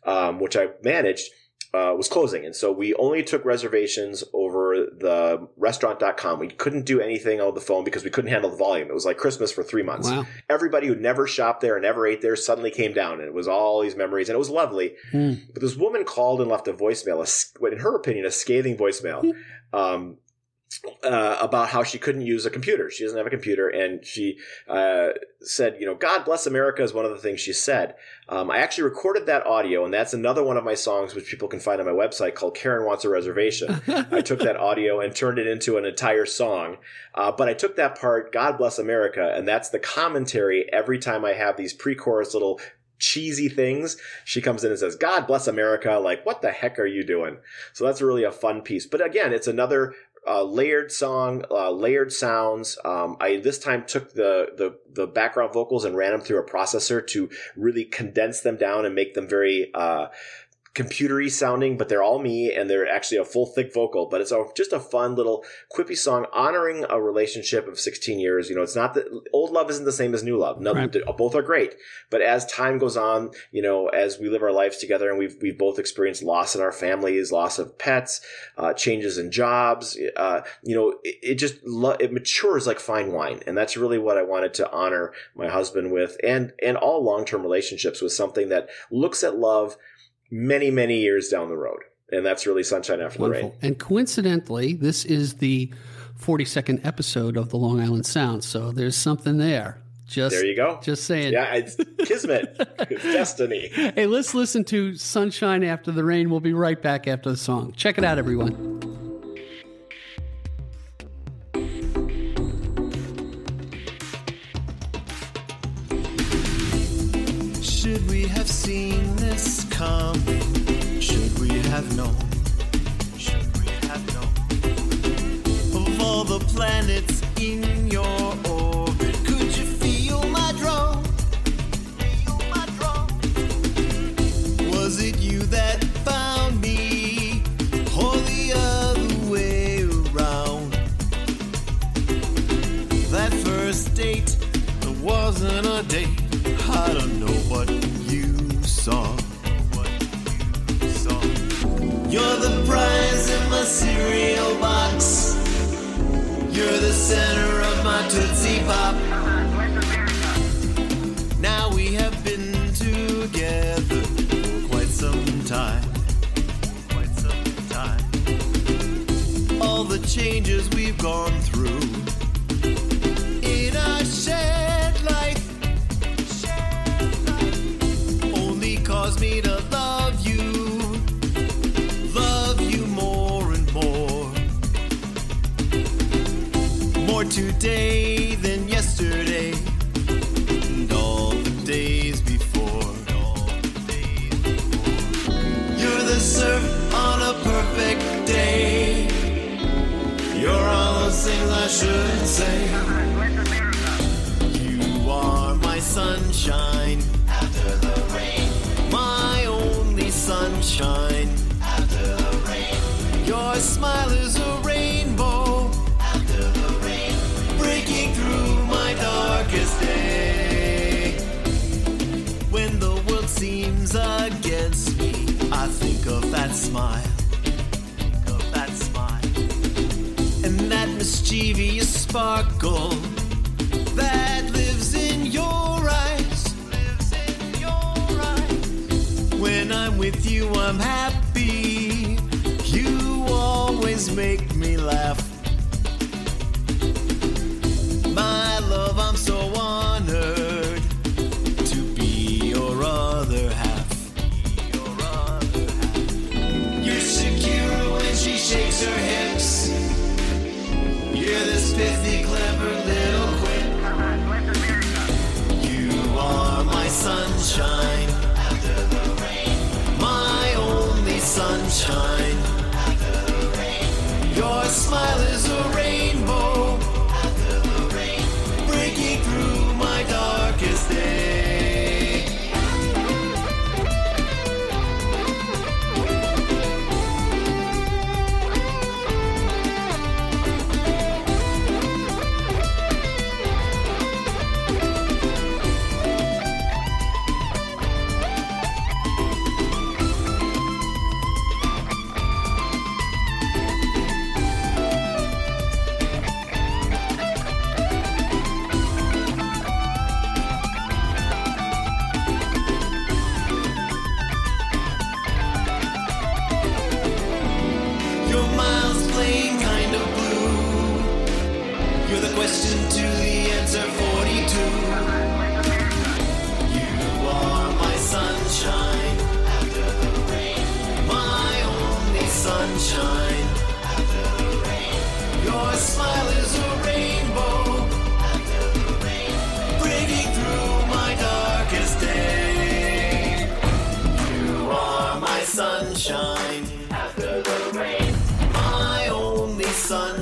um, which I managed, Uh, was closing. And so we only took reservations over the restaurant dot com. We couldn't do anything on the phone because we couldn't handle the volume. It was like Christmas for three months. Wow. Everybody who never shopped there and never ate there suddenly came down, and it was all these memories, and it was lovely. Mm. But this woman called and left a voicemail, a, in her opinion, a scathing voicemail. Mm. Um, Uh, about how she couldn't use a computer. She doesn't have a computer. And she uh, said, you know, God bless America is one of the things she said. Um, I actually recorded that audio, and that's another one of my songs, which people can find on my website, called Karen Wants a Reservation. I took that audio and turned it into an entire song. Uh, but I took that part, God bless America, and that's the commentary every time I have these pre-chorus little cheesy things. She comes in and says, God bless America. Like, what the heck are you doing? So that's really a fun piece. But again, it's another uh, layered song, uh, layered sounds. Um, I this time took the, the the background vocals and ran them through a processor to really condense them down and make them very uh, computery sounding. But they're all me, and they're actually a full thick vocal. But it's a, just a fun little quippy song honoring a relationship of sixteen years. You know, it's not that old love isn't the same as new love. None, right. Both are great, but as time goes on, you know, as we live our lives together, and we've we've both experienced loss in our families, loss of pets, uh, changes in jobs. Uh, you know, it, it just lo- it matures like fine wine, and that's really what I wanted to honor my husband with, and and all long term relationships with something that looks at love many, many years down the road. And that's really Sunshine After Wonderful. The Rain. And coincidentally, this is the forty-second episode of The Long Island Sound. So there's something there. Just, there you go. Just saying. Yeah, it's kismet. It's destiny. Hey, let's listen to Sunshine After the Rain. We'll be right back after the song. Check it out, everyone. Should we have seen this coming? Should we have known? Should we have known? Of all the planets in your orbit, could you feel my draw? Feel my draw? Was it you that found me, or the other way around? That first date, there wasn't a date. I don't know what you saw. What you saw. You're the prize in my cereal box. You're the center of my Tootsie Pop. Now we have been together for quite some time. Quite some time. All the changes we've gone through in our shared life caused me to love you, love you more and more, more today than yesterday, and all the days before, all the days before. You're the surf on a perfect day, you're all the things I should say, you are my sunshine, sunshine after the rain. Your smile is a rainbow after the rain, breaking through my darkest day. When the world seems against me, I think of that smile, think of that smile, and that mischievous sparkle that lives in your eyes. When I'm with you, I'm happy. You always make me laugh. My love, I'm so honored to be your other half. Your other half. You're Shakira when she shakes her hips. You're this pithy, clever little quip. You are my sunshine. Sunshine after the rain. Your smile is a rainbow after the rain, breaking through my darkest day. Sunshine after the rain, my only sun.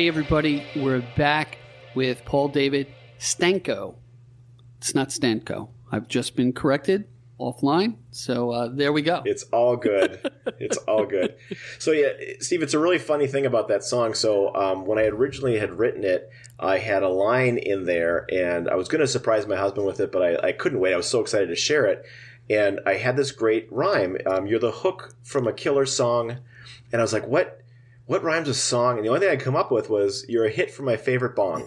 Hey, everybody. We're back with Paul David Stanko. It's not Stanko. I've just been corrected offline. So uh, there we go. It's all good. It's all good. So, yeah, Steve, it's a really funny thing about that song. So um, when I originally had written it, I had a line in there, and I was going to surprise my husband with it, but I, I couldn't wait. I was so excited to share it. And I had this great rhyme. Um, you're the hook from a killer song. And I was like, what? What rhymes with song? And the only thing I come up with was, you're a hit for my favorite bong.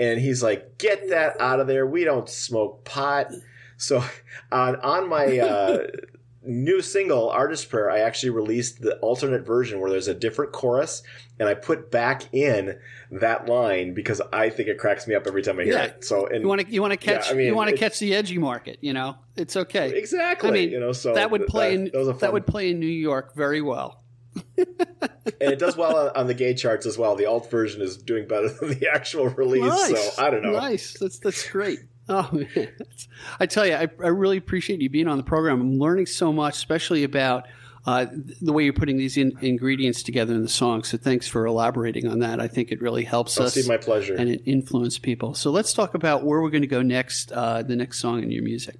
And he's like, get that out of there. We don't smoke pot. So on, on my uh, new single, Artist Prayer, I actually released the alternate version where there's a different chorus. And I put back in that line because I think it cracks me up every time I hear yeah. it. So and, you want to you want to catch yeah, I mean, you want to catch the edgy market, you know? It's okay. Exactly. I mean, you know, so that would play that, in that, that would play in New York very well. And it does well on the gay charts as well. The alt version is doing better than the actual release. Nice. So I don't know. Nice. That's that's great. Oh, man. I tell you, I, I really appreciate you being on the program. I'm learning so much, especially about uh, the way you're putting these in, ingredients together in the song. So thanks for elaborating on that. I think it really helps oh, us. Steve, my pleasure. And it influenced people. So let's talk about where we're going to go next, uh, the next song in your music.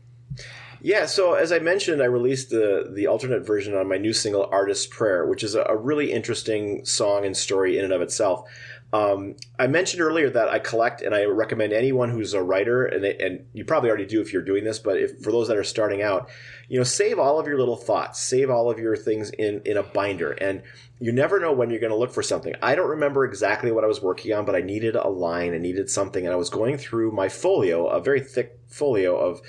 Yeah, so as I mentioned, I released the the alternate version on my new single, Artist Prayer, which is a, a really interesting song and story in and of itself. Um, I mentioned earlier that I collect, and I recommend anyone who's a writer, and they, and you probably already do if you're doing this, but if for those that are starting out, you know, save all of your little thoughts, save all of your things in, in a binder, and you never know when you're going to look for something. I don't remember exactly what I was working on, but I needed a line, I needed something, and I was going through my folio, a very thick folio of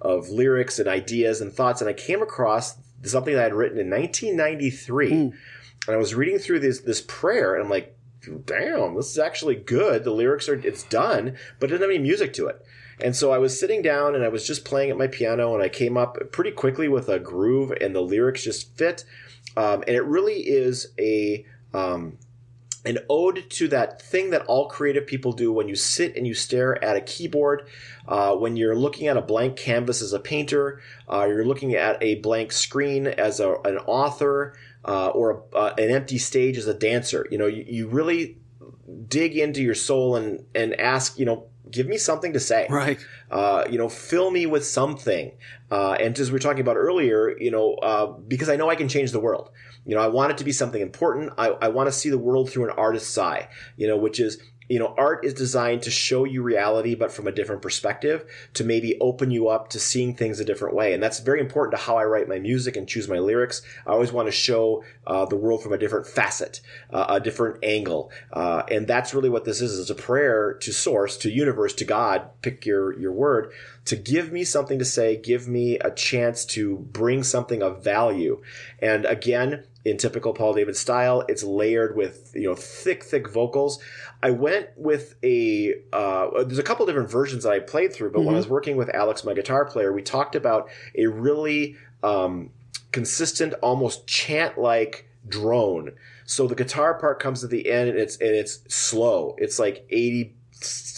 of lyrics and ideas and thoughts. And I came across something that I had written in nineteen ninety-three. Mm. And I was reading through this this prayer, and I'm like, damn, this is actually good. The lyrics are, it's done, but it didn't have any music to it. And so I was sitting down, and I was just playing at my piano, and I came up pretty quickly with a groove, and the lyrics just fit. Um, and it really is a um, an ode to that thing that all creative people do when you sit and you stare at a keyboard. Uh, when you're looking at a blank canvas as a painter, uh, you're looking at a blank screen as a, an author, uh, or a, uh, an empty stage as a dancer. You know, you, you really dig into your soul and, and ask, you know, give me something to say. Right. Uh, you know, fill me with something. Uh, and as we were talking about earlier, you know, uh, because I know I can change the world. You know, I want it to be something important. I, I want to see the world through an artist's eye, you know, which is, you know, art is designed to show you reality, but from a different perspective, to maybe open you up to seeing things a different way. And that's very important to how I write my music and choose my lyrics. I always want to show uh, the world from a different facet, uh, a different angle. Uh, and that's really what this is. It's a prayer to source, to universe, to God, pick your, your word, to give me something to say, give me a chance to bring something of value. And again, in typical Paul David style, it's layered with, you know, thick, thick vocals. I went with a uh, – there's a couple different versions that I played through, but mm-hmm. when I was working with Alex, my guitar player, we talked about a really um, consistent, almost chant-like drone. So the guitar part comes to the end, and it's and it's slow. It's like eighty,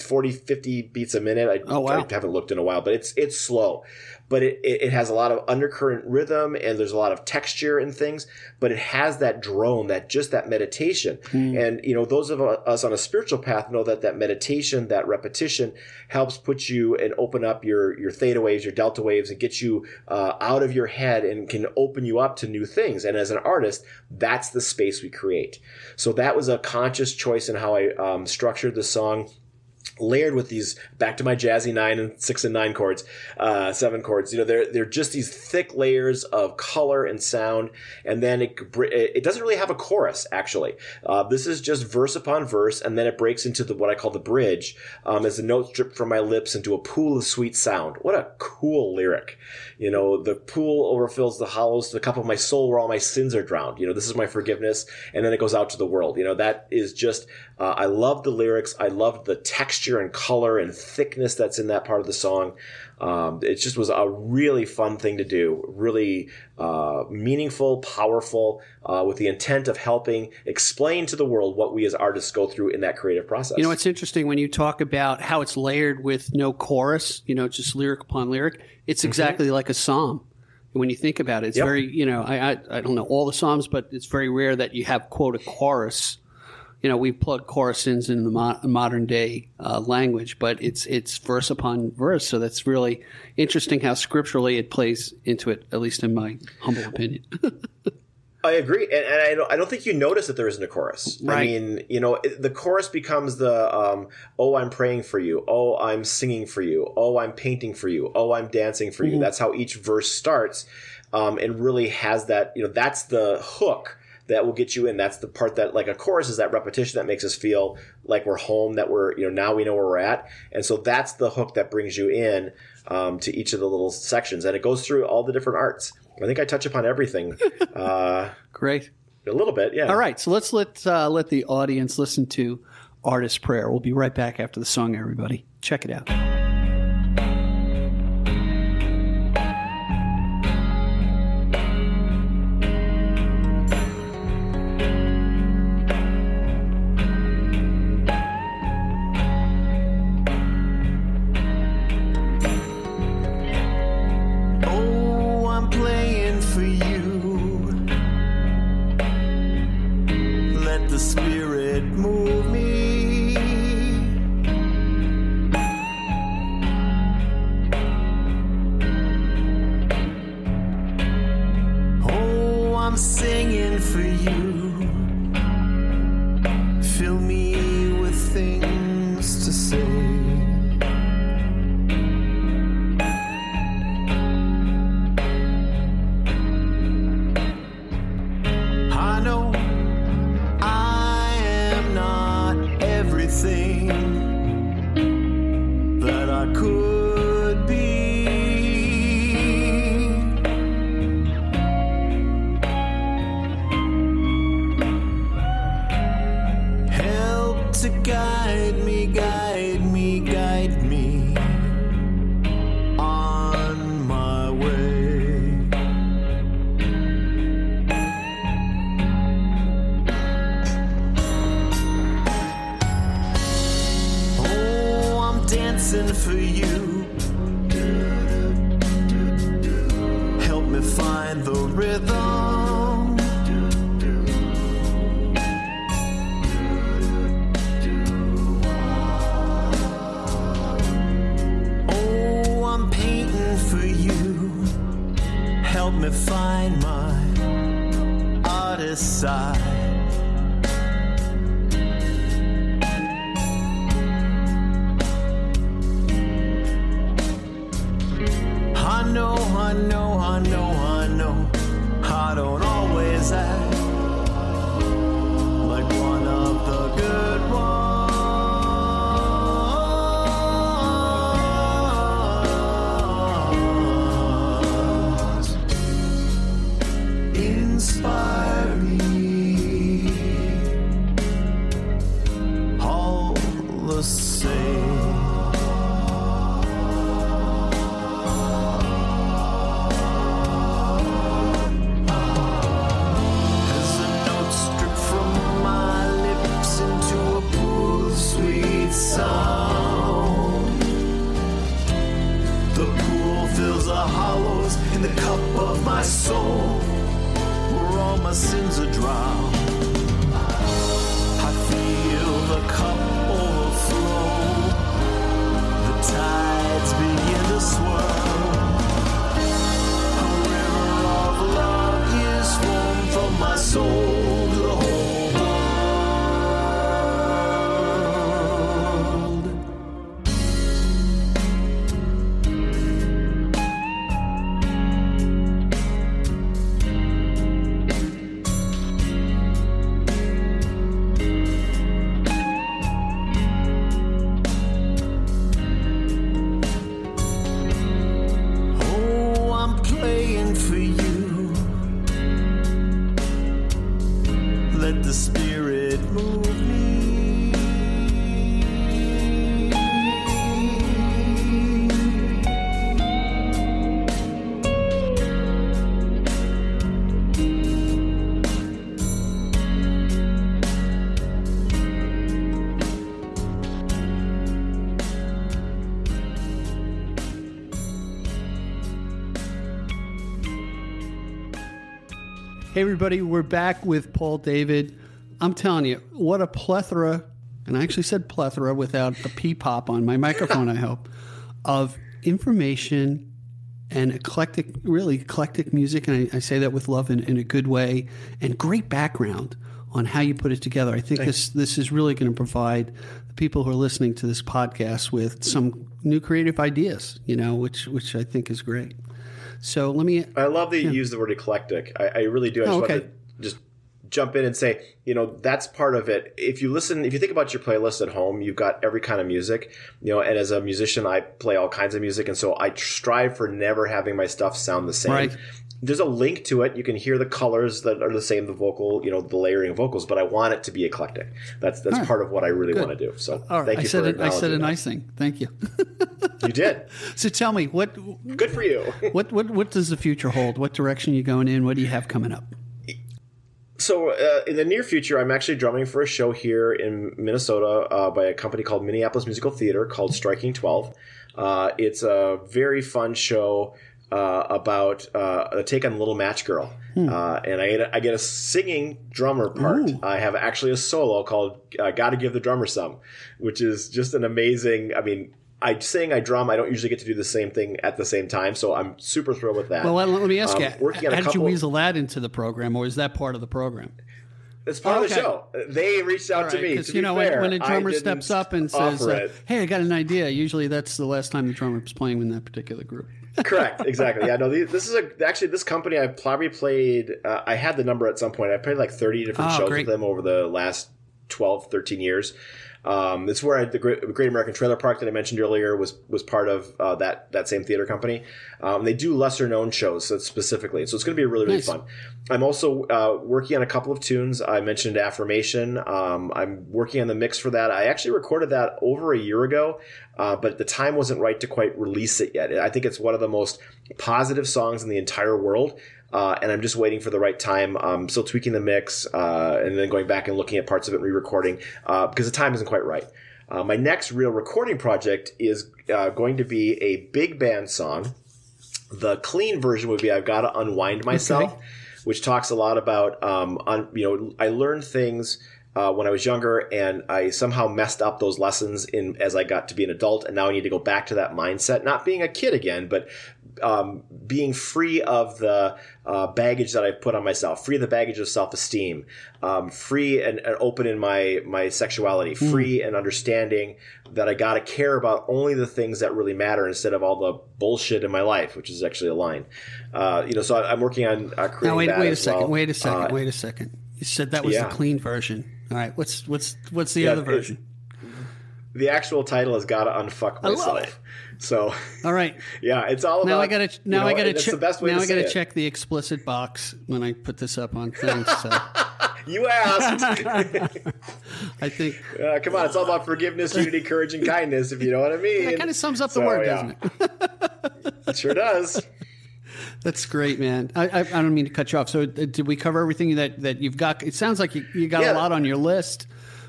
forty, fifty beats a minute. I, oh, wow. I haven't looked in a while, but it's it's slow. But it, it has a lot of undercurrent rhythm, and there's a lot of texture and things, but it has that drone, that just that meditation. Mm. And, you know, those of us on a spiritual path know that that meditation, that repetition helps put you and open up your, your theta waves, your delta waves, and get you uh, out of your head and can open you up to new things. And as an artist, that's the space we create. So that was a conscious choice in how I um, structured the song. Layered with these, back to my jazzy nine and six and nine chords, uh, seven chords. You know, they're they're just these thick layers of color and sound, and then it it doesn't really have a chorus actually. Uh, this is just verse upon verse, and then it breaks into the what I call the bridge, um, as the notes drip from my lips into a pool of sweet sound. What a cool lyric! You know, the pool overfills the hollows to the cup of my soul, where all my sins are drowned. You know, this is my forgiveness, and then it goes out to the world. You know, that is just. Uh, I love the lyrics. I love the texture and color and thickness that's in that part of the song. Um, it just was a really fun thing to do, really uh, meaningful, powerful, uh, with the intent of helping explain to the world what we as artists go through in that creative process. You know, it's interesting when you talk about how it's layered with no chorus, you know, just lyric upon lyric. It's exactly mm-hmm. like a psalm. When you think about it, it's yep. very, you know, I, I I don't know all the psalms, but it's very rare that you have, quote, a chorus. you know, we plug chorisons in the mo- modern day uh, language, but it's it's verse upon verse. So that's really interesting how scripturally it plays into it, at least in my humble opinion. I agree, and, and I, don't, I don't think you notice that there isn't a chorus. Right. I mean, you know, it, the chorus becomes the, um, oh, I'm praying for you, oh, I'm singing for you, oh, I'm painting for you, oh, I'm dancing for mm-hmm. you. That's how each verse starts, um, and really has that, you know, that's the hook that will get you in. That's the part that, like a chorus, is that repetition that makes us feel like we're home, that we're, you know, now we know where we're at. And so that's the hook that brings you in um, to each of the little sections. And it goes through all the different arts. I think I touch upon everything. Uh, Great. A little bit, yeah. All right. So let's let, uh, let the audience listen to Artist Prayer. We'll be right back after the song, everybody. Check it out. Hey everybody, we're back with Paul David I'm telling you, what a plethora, and I actually said plethora without a p-pop on my microphone, I hope, of information and eclectic, really eclectic music, and I, I say that with love in, in a good way, and great background on how you put it together. I think Thanks. this this is really going to provide the people who are listening to this podcast with some new creative ideas, you know, which which I think is great. So let me... I love that you yeah. use the word eclectic. I, I really do. I just oh, okay. want to just jump in and say, you know, that's part of it. If you listen, if you think about your playlist at home, you've got every kind of music, you know, and as a musician, I play all kinds of music. And so I strive for never having my stuff sound the same. Right. There's a link to it. You can hear the colors that are the same, the vocal, you know, the layering of vocals, but I want it to be eclectic. That's that's right. part of what I really Good. want to do. So right. thank you I said for it, I said a nice thing. Thank you. You did. So tell me, what good for you. what what what does the future hold? What direction are you going in? What do you have coming up? So uh, in the near future, I'm actually drumming for a show here in Minnesota uh, by a company called Minneapolis Musical Theater called Striking Twelve. Uh, it's a very fun show uh, about uh, a take on Little Match Girl. Hmm. Uh, and I get, a, I get a singing drummer part. Ooh. I have actually a solo called uh, Gotta Give the Drummer Some, which is just an amazing – I mean – I saying I drum, I don't usually get to do the same thing at the same time, so I'm super thrilled with that. Well, let me ask um, you, working on how a couple, did you weasel that into the program, or is that part of the program? It's part oh, okay. of the show. They reached out right, to me, because, you know, fair, when a drummer steps up and says, uh, hey, I got an idea, usually that's the last time the drummer is playing in that particular group. Correct, exactly. Yeah, no, this is a, actually this company I've probably played, uh, I had the number at some point, I played like thirty different oh, shows great. with them over the last twelve, thirteen years. Um, it's where I, the Great, Great American Trailer Park that I mentioned earlier was was part of uh, that that same theater company. Um, they do lesser known shows specifically, so it's going to be really really nice. fun. I'm also uh, working on a couple of tunes. I mentioned Affirmation. Um, I'm working on the mix for that. I actually recorded that over a year ago, uh, but the time wasn't right to quite release it yet. I think it's one of the most positive songs in the entire world. Uh, and I'm just waiting for the right time. I'm still tweaking the mix uh, and then going back and looking at parts of it and re-recording uh, because the time isn't quite right. Uh, my next real recording project is uh, going to be a big band song. The clean version would be I've Got to Unwind Myself, okay. which talks a lot about, um, un, you know, I learned things uh, when I was younger and I somehow messed up those lessons in as I got to be an adult. And now I need to go back to that mindset, not being a kid again, but Um, being free of the uh, baggage that I've put on myself, free of the baggage of self-esteem, um, free and, and open in my, my sexuality, free mm. and understanding that I got to care about only the things that really matter instead of all the bullshit in my life, which is actually a line. Uh, you know, so I, I'm working on uh, creating now wait, that wait as a second, well. Wait a second, uh, wait a second. You said that was yeah. the clean version. All right, what's what's what's the yeah, other version? The actual title is "Gotta Unfuck Myself." I love it. So, all right, yeah, it's all now about. I gotta, now you know, I gotta check. Now I gotta check the explicit box when I put this up on things. So. You asked. I think. Uh, come on, it's all about forgiveness, unity, courage, and kindness. If you know what I mean. That kind of sums up the so, word, yeah. doesn't it? It sure does. That's great, man. I, I I don't mean to cut you off. So, did we cover everything that, that you've got? It sounds like you, you got yeah. a lot on your list.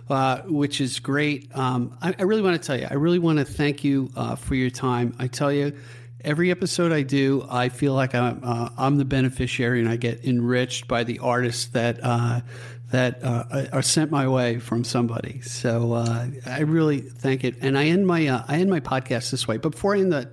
Uh, which is great. Um, I, I really want to tell you, I really want to thank you uh, for your time. I tell you, every episode I do, I feel like I'm, uh, I'm the beneficiary and I get enriched by the artists that uh, that uh, are sent my way from somebody. So uh, I really thank it. And I end my uh, I end my podcast this way. But before I end the,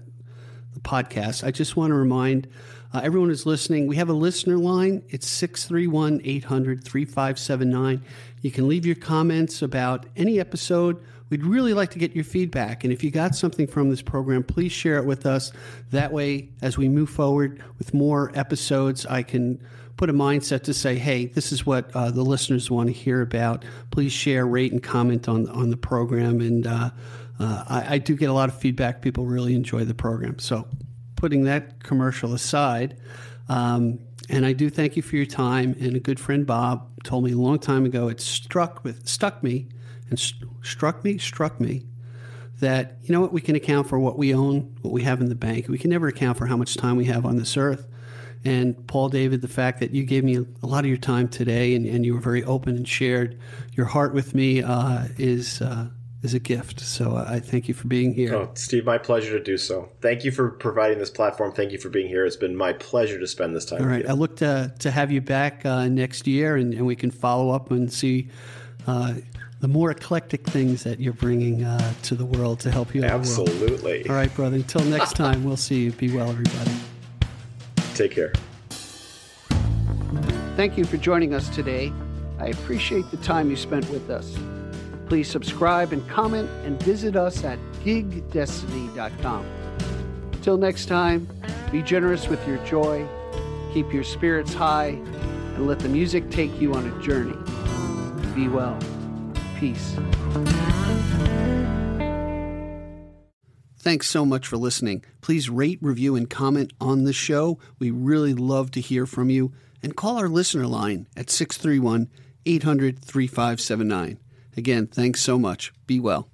the podcast, I just want to remind uh, everyone who's listening, we have a listener line. It's six three one, eight hundred, three five seven nine. You can leave your comments about any episode. We'd really like to get your feedback. And if you got something from this program, please share it with us. That way, as we move forward with more episodes, I can put a mindset to say, hey, this is what uh, the listeners want to hear about. Please share, rate, and comment on, on the program. And uh, uh, I, I do get a lot of feedback. People really enjoy the program. So putting that commercial aside, um, and I do thank you for your time. And a good friend, Bob, told me a long time ago, it struck with stuck me and st- struck me, struck me that, you know what, we can account for what we own, what we have in the bank. We can never account for how much time we have on this earth. And Paul David, the fact that you gave me a lot of your time today and, and you were very open and shared your heart with me uh, is uh, is a gift. So I thank you for being here. Oh, Steve, my pleasure to do so. Thank you for providing this platform. Thank you for being here. It's been my pleasure to spend this time All right. with you. I look to, to have you back uh, next year, and, and we can follow up and see uh, the more eclectic things that you're bringing uh, to the world to help you out. Absolutely. All right, brother. Until next time, we'll see you. Be well, everybody. Take care. Thank you for joining us today. I appreciate the time you spent with us. Please subscribe and comment and visit us at gig destiny dot com. Till next time, be generous with your joy, keep your spirits high, and let the music take you on a journey. Be well. Peace. Thanks so much for listening. Please rate, review, and comment on the show. We really love to hear from you. And call our listener line at six three one, eight hundred, three five seven nine. Again, thanks so much. Be well.